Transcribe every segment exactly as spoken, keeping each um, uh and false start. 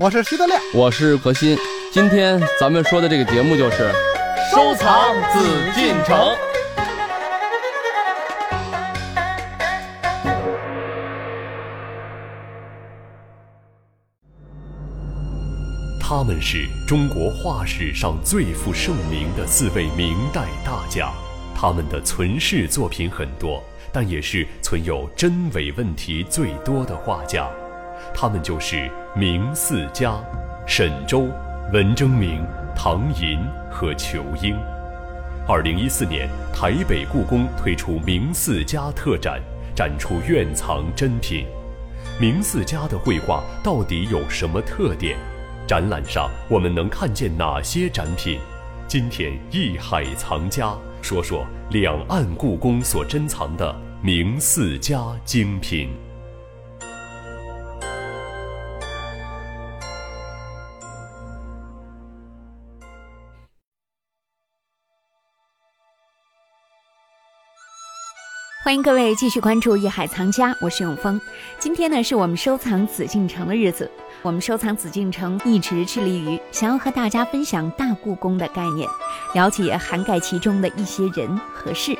我是徐德亮，我是何鑫。今天咱们说的这个节目就是收藏紫禁城。他们是中国画史上最负盛名的四位明代大家，他们的存世作品很多，但也是存有真伪问题最多的画家。他们就是明四家：沈周、文征明、唐寅和仇英。二零一四年，台北故宫推出明四家特展，展出院藏珍品。明四家的绘画到底有什么特点？展览上我们能看见哪些展品？今天艺海藏家说说两岸故宫所珍藏的明四家精品。欢迎各位继续关注艺海藏家，我是永峰。今天呢，是我们收藏紫禁城的日子。我们收藏紫禁城一直致力于想要和大家分享大故宫的概念，了解涵盖其中的一些人和事。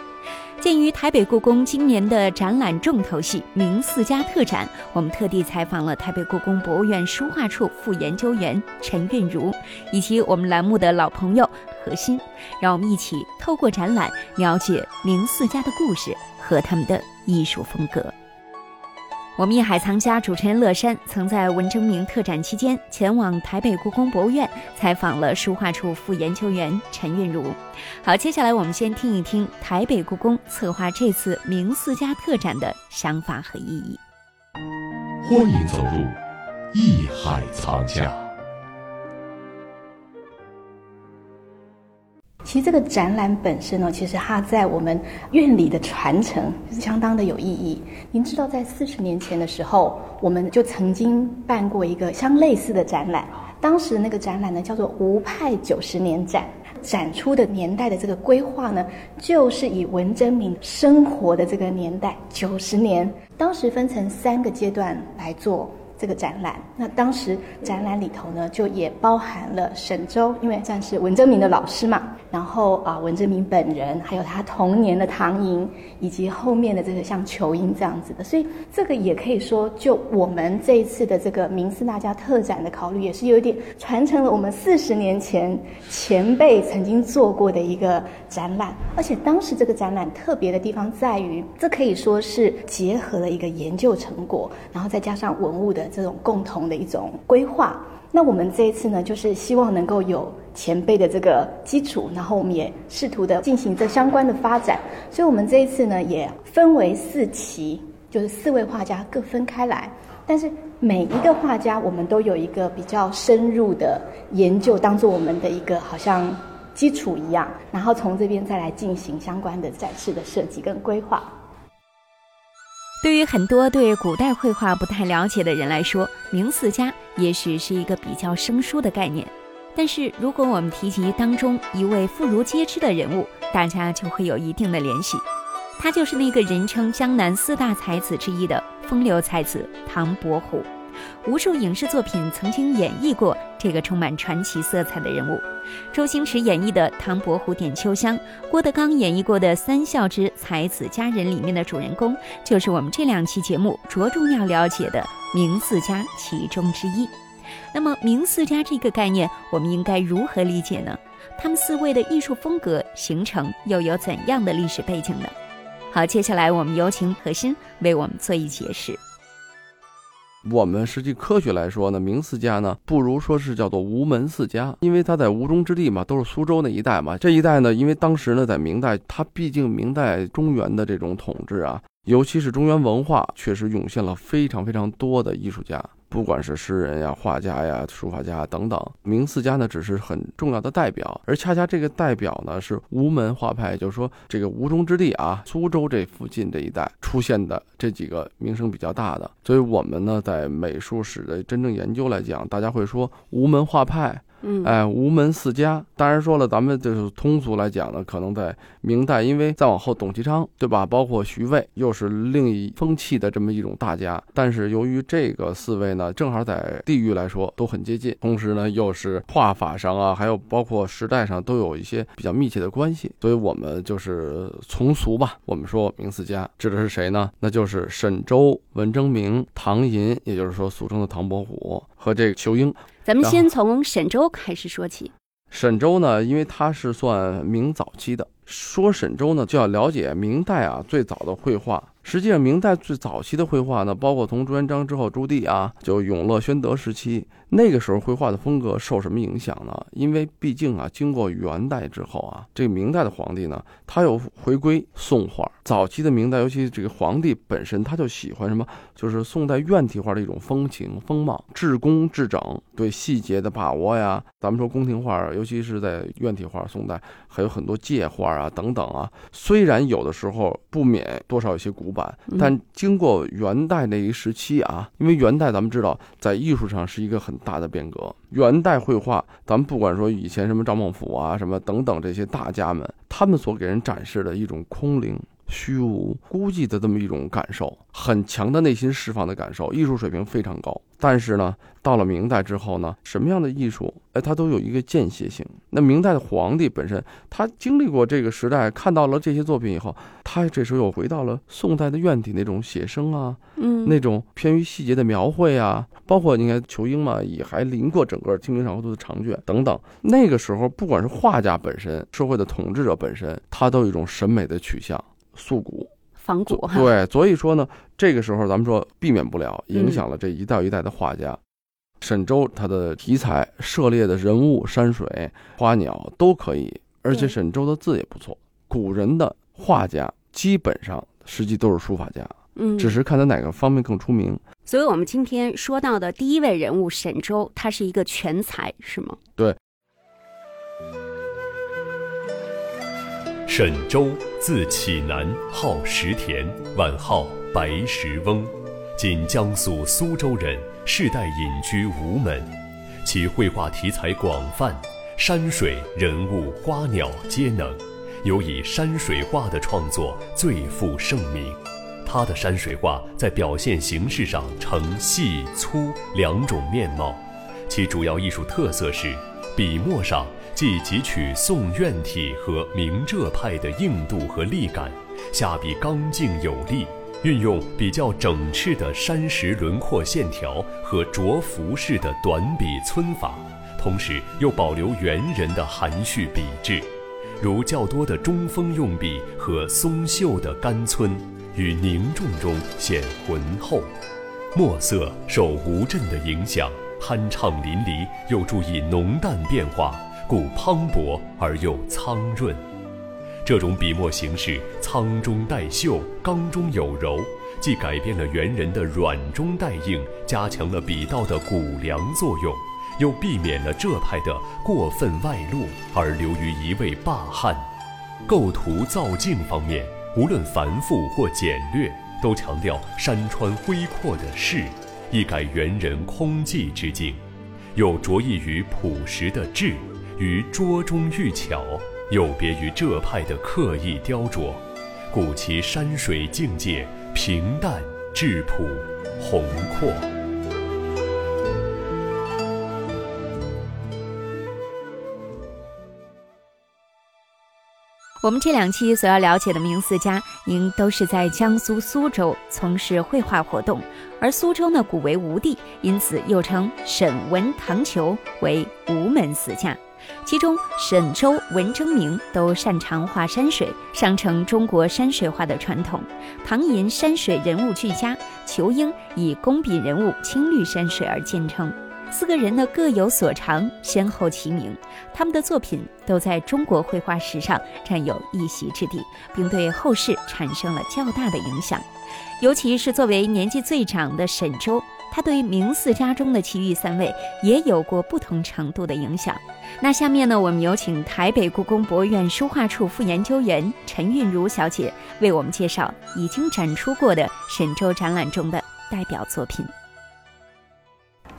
鉴于台北故宫今年的展览重头戏明四家特展，我们特地采访了台北故宫博物院书画处副研究员陈韵如，以及我们栏目的老朋友何鑫，让我们一起透过展览了解明四家的故事和他们的艺术风格。我们艺海藏家主持人乐山曾在文征明特展期间前往台北故宫博物院，采访了书画处副研究员陈韵如。好，接下来我们先听一听台北故宫策划这次明四家特展的想法和意义。欢迎走入艺海藏家。其实这个展览本身呢，其实它在我们院里的传承是相当的有意义。您知道，在四十年前的时候，我们就曾经办过一个相类似的展览。当时那个展览呢，叫做吴派九十年展，展出的年代的这个规划呢，就是以文征明生活的这个年代九十年，当时分成三个阶段来做这个展览。那当时展览里头呢，就也包含了沈周，因为算是文征明的老师嘛，然后啊文征明本人，还有他童年的唐寅，以及后面的这个像仇英这样子的。所以这个也可以说，就我们这一次的这个明四大家特展的考虑，也是有点传承了我们四十年前前辈曾经做过的一个展览。而且当时这个展览特别的地方在于，这可以说是结合了一个研究成果，然后再加上文物的这种共同的一种规划。那我们这一次呢，就是希望能够有前辈的这个基础，然后我们也试图的进行这相关的发展。所以我们这一次呢，也分为四期，就是四位画家各分开来，但是每一个画家我们都有一个比较深入的研究，当做我们的一个好像基础一样，然后从这边再来进行相关的展示的设计跟规划。对于很多对古代绘画不太了解的人来说，明四家也许是一个比较生疏的概念。但是如果我们提及当中一位妇孺皆知的人物，大家就会有一定的联系。他就是那个人称江南四大才子之一的风流才子唐伯虎。无数影视作品曾经演绎过这个充满传奇色彩的人物，周星驰演绎的唐伯虎点秋香，郭德纲演绎过的《三笑之才子佳人》里面的主人公，就是我们这两期节目着重要了解的明四家其中之一。那么明四家这个概念，我们应该如何理解呢？他们四位的艺术风格形成又有怎样的历史背景呢？好，接下来我们有请何鑫为我们做一解释。我们实际科学来说呢，明四家呢，不如说是叫做吴门四家，因为它在吴中之地嘛，都是苏州那一带嘛。这一带呢，因为当时呢，在明代，它毕竟明代中原的这种统治啊，尤其是中原文化，确实涌现了非常非常多的艺术家，不管是诗人呀、画家呀、书法家等等。明四家呢，只是很重要的代表，而恰恰这个代表呢，是吴门画派，就是说这个吴中之地啊，苏州这附近这一带出现的这几个名声比较大的。所以我们呢，在美术史的真正研究来讲，大家会说吴门画派，嗯，哎，无门四家。当然说了，咱们就是通俗来讲呢，可能在明代，因为再往后董其昌，对吧？包括徐渭，又是另一风气的这么一种大家。但是由于这个四位呢，正好在地域来说都很接近，同时呢，又是画法上啊，还有包括时代上都有一些比较密切的关系。所以我们就是从俗吧，我们说明四家指的是谁呢？那就是沈周、文征明、唐寅，也就是说俗称的唐伯虎和这个仇英。咱们先从沈周开始说起。沈周呢，因为他是算明早期的，说沈周呢就要了解明代啊最早的绘画。实际上明代最早期的绘画呢，包括从朱元璋之后朱棣啊，就永乐宣德时期，那个时候绘画的风格受什么影响呢？因为毕竟啊经过元代之后啊，这个明代的皇帝呢他又回归宋画。早期的明代，尤其这个皇帝本身他就喜欢什么，就是宋代院体画的一种风情风貌，至工至整，对细节的把握呀。咱们说宫廷画，尤其是在院体画，宋代还有很多界画啊等等啊，虽然有的时候不免多少有些古板，但经过元代那一时期啊，因为元代咱们知道在艺术上是一个很大的变革。元代绘画，咱们不管说以前什么赵孟頫啊什么等等这些大家们，他们所给人展示的一种空灵虚无孤寂的这么一种感受，很强的内心释放的感受，艺术水平非常高。但是呢，到了明代之后呢，什么样的艺术，哎，它都有一个间歇性。那明代的皇帝本身，他经历过这个时代，看到了这些作品以后，他这时候又回到了宋代的院体那种写生啊，嗯，那种偏于细节的描绘啊，包括你看仇英嘛，也还临过整个清明上河图的长卷等等。那个时候，不管是画家本身，社会的统治者本身，他都有一种审美的取向。素古仿古，对，所以说呢，这个时候咱们说避免不了影响了这一代一代的画家。嗯，沈周他的题材涉猎的人物、山水、花鸟都可以，而且沈周的字也不错。古人的画家基本上实际都是书法家，嗯，只是看他哪个方面更出名。所以我们今天说到的第一位人物沈周，他是一个全才，是吗？对。沈周字启南，号石田，晚号白石翁，今江苏苏州人，世代隐居吴门。其绘画题材广泛，山水、人物、花鸟皆能，尤以山水画的创作最负盛名。他的山水画在表现形式上呈细、粗两种面貌，其主要艺术特色是笔墨上既汲取宋院体和明浙派的硬度和力感，下笔刚劲有力，运用比较整饬的山石轮廓线条和着浮式的短笔皴法，同时又保留元人的含蓄笔致，如较多的中锋用笔和松秀的干皴，于凝重中显浑厚。墨色受吴镇的影响，酣畅淋漓，又注意浓淡变化，故磅礴而又苍润。这种笔墨形式苍中带秀，刚中有柔，既改变了元人的软中带硬，加强了笔道的骨梁作用，又避免了浙派的过分外露而流于一味霸悍。构图造境方面，无论繁复或简略，都强调山川恢阔的势，一改元人空寂之境，又着意于朴实的质，于拙中寓巧，有别于浙派的刻意雕琢，故其山水境界平淡质朴宏阔。我们这两期所要了解的明四家，您都是在江苏苏州从事绘画活动，而苏州呢，古为吴地，因此又称沈文唐裘为吴门四家。其中沈周、文征明都擅长画山水，上承中国山水画的传统。唐寅山水人物俱佳，仇英以工笔人物青绿山水而见称。四个人呢各有所长，先后齐名，他们的作品都在中国绘画史上占有一席之地，并对后世产生了较大的影响。尤其是作为年纪最长的沈周，他对明四家中的其余三位也有过不同程度的影响。那下面呢，我们有请台北故宫博物院书画处副研究员陈韵如小姐为我们介绍已经展出过的沈周展览中的代表作品。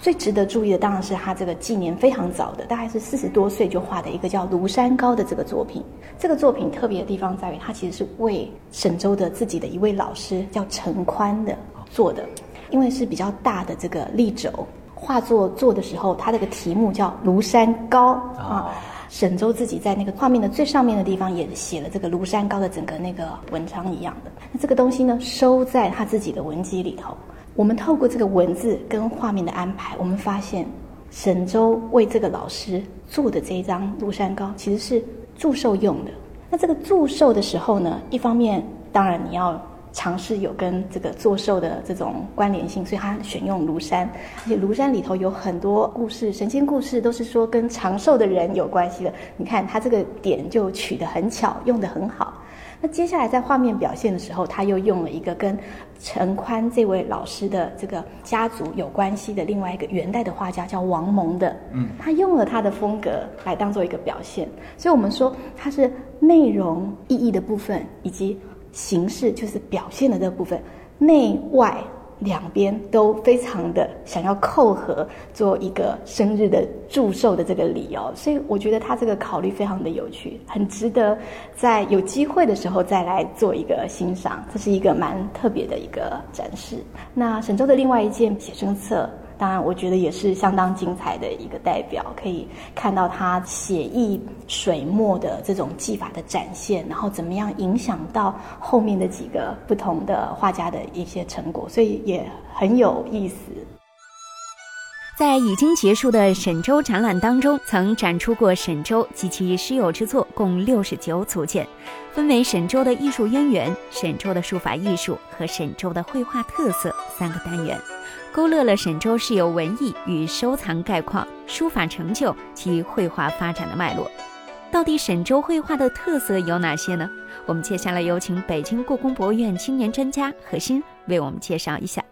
最值得注意的当然是他这个纪年非常早的，大概是四十多岁就画的一个叫《庐山高》的这个作品。这个作品特别的地方在于，它其实是为沈周的自己的一位老师叫陈宽的做的，因为是比较大的这个立轴，画作做的时候，它这个题目叫《庐山高》啊。沈周自己在那个画面的最上面的地方也写了这个庐山高的整个那个文章一样的，那这个东西呢收在他自己的文集里头。我们透过这个文字跟画面的安排，我们发现沈周为这个老师做的这一张庐山高其实是祝寿用的。那这个祝寿的时候呢，一方面当然你要尝试有跟这个做寿的这种关联性，所以他选用庐山，而且庐山里头有很多故事，神仙故事都是说跟长寿的人有关系的。你看他这个点就取得很巧，用得很好。那接下来在画面表现的时候，他又用了一个跟陈宽这位老师的这个家族有关系的另外一个元代的画家叫王蒙的，嗯，他用了他的风格来当做一个表现。所以我们说它是内容意义的部分以及形式，就是表现的这部分，内外两边都非常的想要扣合，做一个生日的祝寿的这个理由。所以我觉得他这个考虑非常的有趣，很值得在有机会的时候再来做一个欣赏，这是一个蛮特别的一个展示。那沈周的另外一件写生册，当然我觉得也是相当精彩的一个代表，可以看到他写意水墨的这种技法的展现，然后怎么样影响到后面的几个不同的画家的一些成果，所以也很有意思。在已经结束的沈周展览当中，曾展出过沈周及其师友之作共六十九组件，分为沈周的艺术渊源、沈周的书法艺术和沈周的绘画特色三个单元，勾勒了沈周师友文艺与收藏概况、书法成就及绘画发展的脉络。到底沈周绘画的特色有哪些呢？我们接下来有请北京故宫博物院青年专家何欣为我们介绍一下。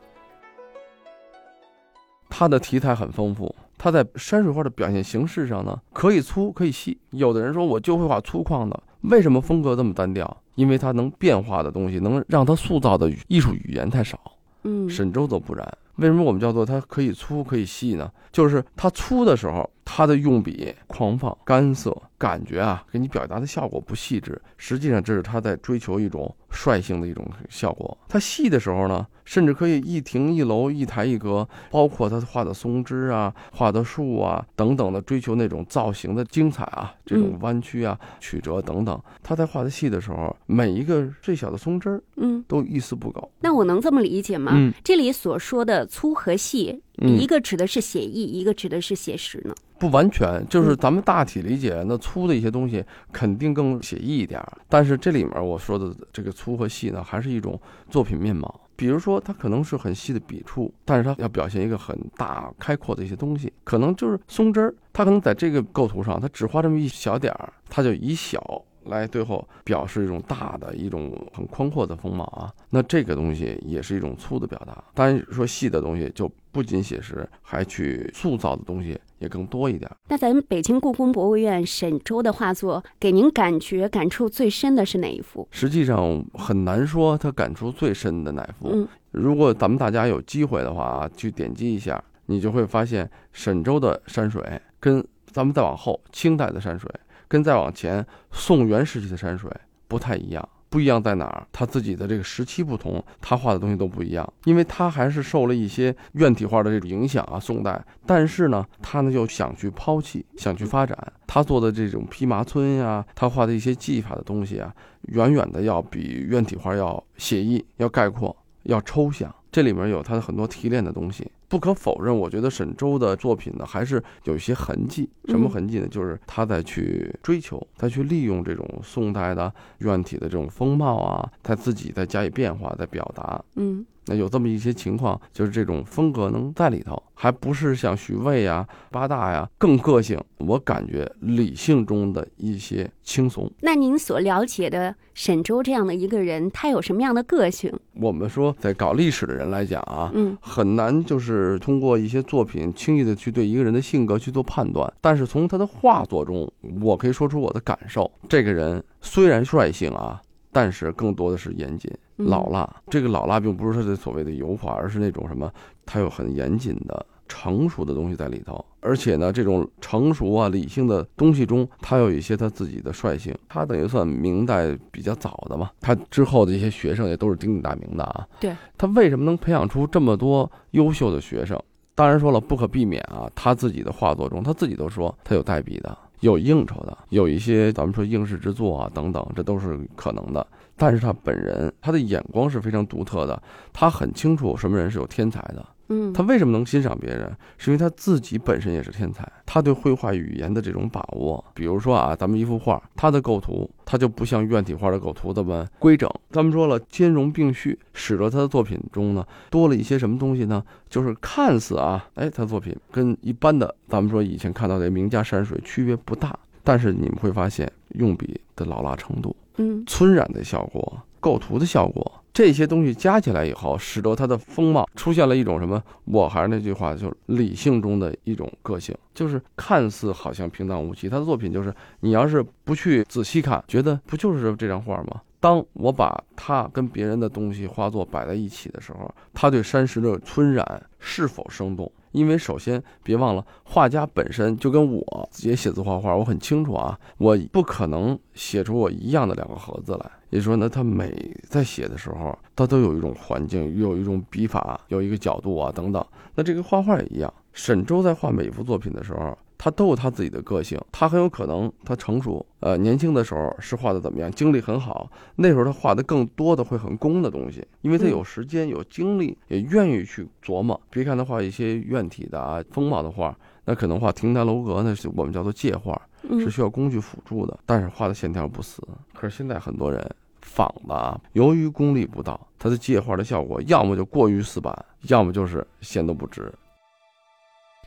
它的题材很丰富，它在山水画的表现形式上呢，可以粗可以细。有的人说我就会画粗犷的，为什么风格这么单调？因为它能变化的东西，能让它塑造的艺术语言太少。嗯，沈周则不然。为什么我们叫做它可以粗可以细呢？就是它粗的时候，它的用笔狂放、干涩，感觉啊，给你表达的效果不细致。实际上这是它在追求一种率性的一种效果。它细的时候呢，甚至可以一亭一楼、一台一阁，包括它画的松枝啊、画的树啊等等的，追求那种造型的精彩啊，这种弯曲啊、曲折等等。它在画的细的时候，每一个最小的松枝，嗯，都一丝不苟。那我能这么理解吗？嗯，这里所说的粗和细，一个指的是写意，嗯，一个指的是写实呢？不完全，就是咱们大体理解，那粗的一些东西肯定更写意一点，但是这里面我说的这个粗和细呢，还是一种作品面貌。比如说它可能是很细的笔触，但是它要表现一个很大开阔的一些东西，可能就是松枝儿，它可能在这个构图上它只画这么一小点儿，它就以小来最后表示一种大的一种很宽阔的风貌啊，那这个东西也是一种粗的表达。当然说细的东西就不仅写实，还去塑造的东西也更多一点。那咱们北京故宫博物院沈周的画作给您感觉感触最深的是哪一幅？实际上很难说它感触最深的哪幅，嗯，如果咱们大家有机会的话啊，去点击一下，你就会发现沈周的山水跟咱们再往后清代的山水跟再往前宋元时期的山水不太一样。不一样在哪儿？他自己的这个时期不同，他画的东西都不一样，因为他还是受了一些院体画的这种影响啊，宋代。但是呢，他呢又想去抛弃，想去发展。他做的这种披麻皴呀，他画的一些技法的东西啊，远远的要比院体画要写意、要概括、要抽象。这里面有他的很多提炼的东西。不可否认，我觉得沈周的作品呢，还是有一些痕迹。什么痕迹呢？就是他在去追求，他去利用这种宋代的院体的这种风貌啊，他自己在加以变化，在表达。嗯，那有这么一些情况，就是这种风格能在里头，还不是像徐渭呀、八大呀更个性。我感觉理性中的一些轻松。那您所了解的沈周这样的一个人，他有什么样的个性？我们说，在搞历史的人来讲啊，嗯，很难就是。是通过一些作品轻易的去对一个人的性格去做判断，但是从他的画作中我可以说出我的感受。这个人虽然率性啊，但是更多的是严谨老辣。这个老辣并不是他的所谓的油滑，而是那种什么，他有很严谨的成熟的东西在里头，而且呢这种成熟啊理性的东西中，它有一些它自己的率性，它等于算明代比较早的嘛，它之后的一些学生也都是鼎鼎大名的啊。对，它为什么能培养出这么多优秀的学生？当然说了不可避免啊，他自己的画作中他自己都说他有代笔的，有应酬的，有一些咱们说应试之作啊等等，这都是可能的。但是他本人他的眼光是非常独特的，他很清楚什么人是有天才的。嗯，他为什么能欣赏别人？是因为他自己本身也是天才，他对绘画语言的这种把握。比如说啊，咱们一幅画，它的构图，它就不像院体画的构图这么规整。咱们说了，兼容并蓄，使得他的作品中呢，多了一些什么东西呢？就是看似啊，哎，他作品跟一般的咱们说以前看到的名家山水区别不大，但是你们会发现用笔的老辣程度，嗯，皴染的效果，构图的效果。这些东西加起来以后，使得它的风貌出现了一种什么，我还是那句话，就是理性中的一种个性，就是看似好像平淡无奇，他的作品就是你要是不去仔细看，觉得不就是这张画吗？当我把它跟别人的东西画作摆在一起的时候，他对山石的皴染是否生动，因为首先别忘了，画家本身就跟我也写字画画，我很清楚啊，我不可能写出我一样的两个盒子来。也就是说呢，他每在写的时候，他都有一种环境，有一种笔法，有一个角度啊等等。那这个画画也一样，沈周在画每一幅作品的时候，他都有他自己的个性，他很有可能他成熟，呃，年轻的时候是画的怎么样，精力很好，那时候他画的更多的会很工的东西，因为他有时间、有精力，也愿意去琢磨。别看他画一些院体的啊、风貌的画，那可能画亭台楼阁，那是我们叫做界画，是需要工具辅助的，但是画的线条不死。可是现在很多人仿的啊，由于功力不到，他的界画的效果要么就过于死板，要么就是线都不直。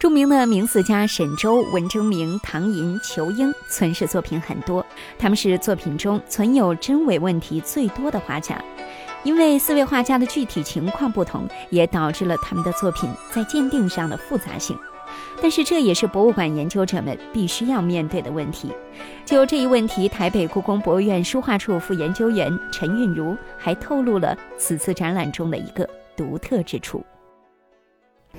著名的名字家沈周、文征明、唐寅、仇英存世作品很多，他们是作品中存有真伪问题最多的画家。因为四位画家的具体情况不同，也导致了他们的作品在鉴定上的复杂性。但是这也是博物馆研究者们必须要面对的问题。就这一问题，台北故宫博物院书画处副研究员陈韵如还透露了此次展览中的一个独特之处。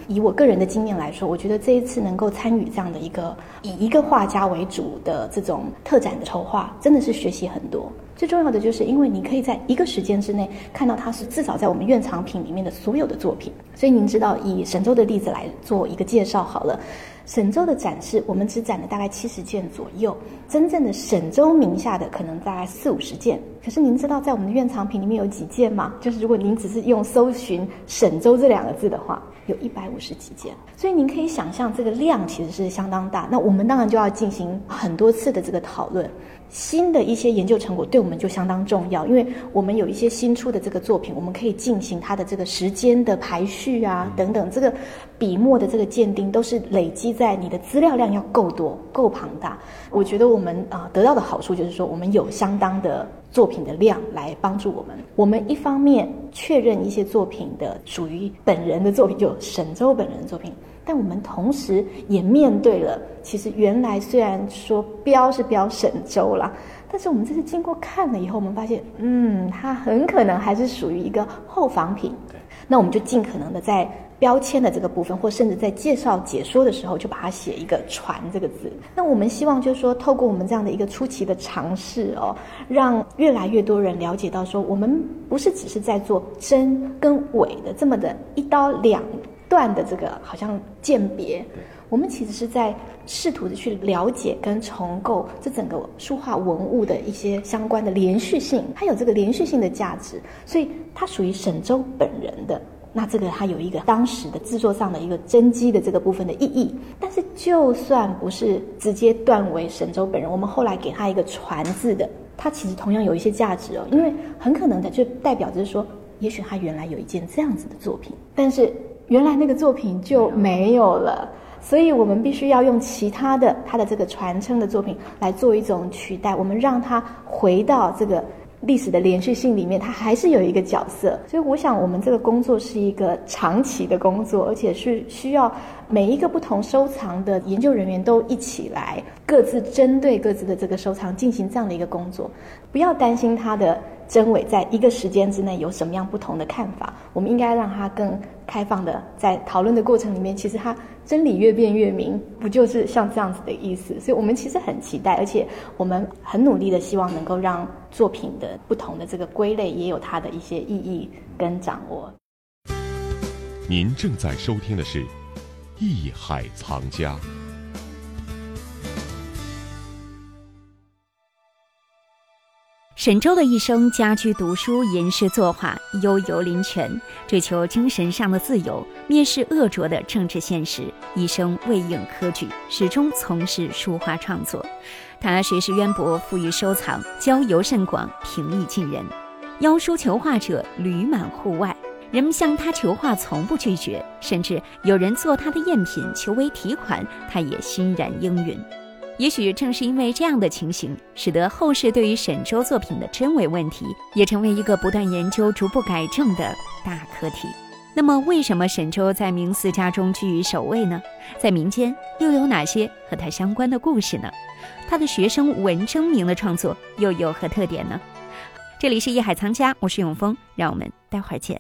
以我个人的经验来说，我觉得这一次能够参与这样的一个以一个画家为主的这种特展的筹划，真的是学习很多。最重要的就是因为你可以在一个时间之内看到它是至少在我们院藏品里面的所有的作品。所以您知道，以沈周的例子来做一个介绍好了，沈周的展示我们只展了大概七十件左右，真正的沈周名下的可能大概四五十件。可是您知道在我们的院藏品里面有几件吗？就是如果您只是用搜寻沈周这两个字的话，有一百五十几件。所以您可以想象这个量其实是相当大。那我们当然就要进行很多次的这个讨论，新的一些研究成果对我们就相当重要，因为我们有一些新出的这个作品，我们可以进行它的这个时间的排序啊等等，这个笔墨的这个鉴定都是累积在你的资料量要够多够庞大。我觉得我们啊、呃、得到的好处就是说，我们有相当的作品的量来帮助我们。我们一方面确认一些作品的属于本人的作品，就沈周本人的作品，但我们同时也面对了，其实原来虽然说标是标沈周啦，但是我们这次经过看了以后，我们发现，嗯，它很可能还是属于一个后仿品。那我们就尽可能的在标签的这个部分，或甚至在介绍解说的时候，就把它写一个传这个字。那我们希望就是说，透过我们这样的一个出奇的尝试哦，让越来越多人了解到说，我们不是只是在做真跟伪的这么的一刀两段的这个好像鉴别，我们其实是在试图的去了解跟重构这整个书画文物的一些相关的连续性，它有这个连续性的价值，所以它属于沈周本人的。那这个它有一个当时的制作上的一个真迹的这个部分的意义，但是就算不是直接断为沈周本人，我们后来给它一个传字的，它其实同样有一些价值哦，因为很可能的就代表着说，也许它原来有一件这样子的作品，但是原来那个作品就没有了。所以我们必须要用其他的它的这个传承的作品来做一种取代，我们让它回到这个历史的连续性里面，它还是有一个角色。所以我想我们这个工作是一个长期的工作，而且是需要每一个不同收藏的研究人员都一起来各自针对各自的这个收藏进行这样的一个工作。不要担心它的真伪在一个时间之内有什么样不同的看法，我们应该让它更开放的在讨论的过程里面，其实它真理越辩越明，不就是像这样子的意思？所以我们其实很期待，而且我们很努力的希望能够让作品的不同的这个归类也有它的一些意义跟掌握。您正在收听的是《艺海藏家》。沈周的一生家居读书，吟诗作画，悠游林泉，追求精神上的自由，蔑视恶浊的政治现实，一生未应科举，始终从事书画创作。他学识渊博，富于收藏，交游甚广，平易近人，邀书求画者屡满户外，人们向他求画从不拒绝，甚至有人做他的赝品求为提款，他也欣然应允。也许正是因为这样的情形，使得后世对于沈周作品的真伪问题也成为一个不断研究、逐步改正的大课题。那么为什么沈周在明四家中居于首位呢？在民间又有哪些和他相关的故事呢？他的学生文征明的创作又有何特点呢？这里是艺海藏家，我是永峰，让我们待会儿见。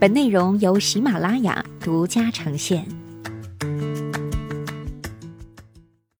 本内容由喜马拉雅独家呈现。